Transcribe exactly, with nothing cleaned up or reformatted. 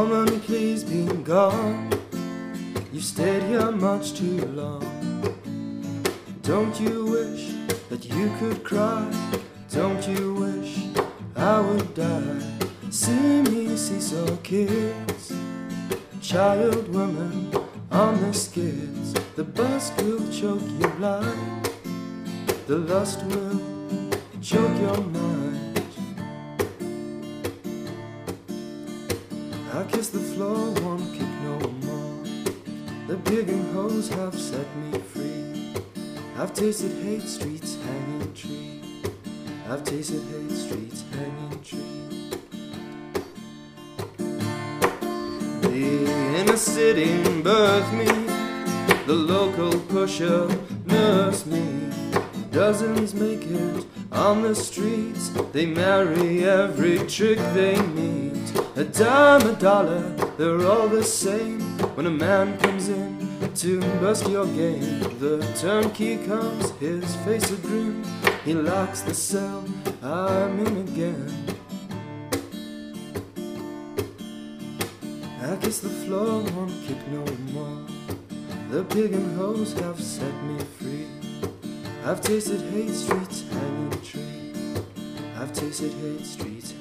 woman, please be gone. You've stayed here much too long. Don't you wish that you could cry? Don't you wish I would die? See me, see so kids, child woman on the skids. The bus will choke you blind, the lust will choke your mind. I kiss the floor, won't kick no more. The gigging hoes have set me free. I've tasted Hate Street's hanging tree. I've tasted Hate Street's hanging tree. The inner city birthed me, the local pusher nursed me. Dozens make it on the streets, they marry every trick they meet. A dime, a dollar, they're all the same. When a man comes in to bust your game, the turnkey comes, his face a grin. He locks the cell, I'm in again. I kiss the floor, won't kick no more. The piggin' hoes have set me free. I've tasted Hate Street's hanging tree. I've tasted Hate Street's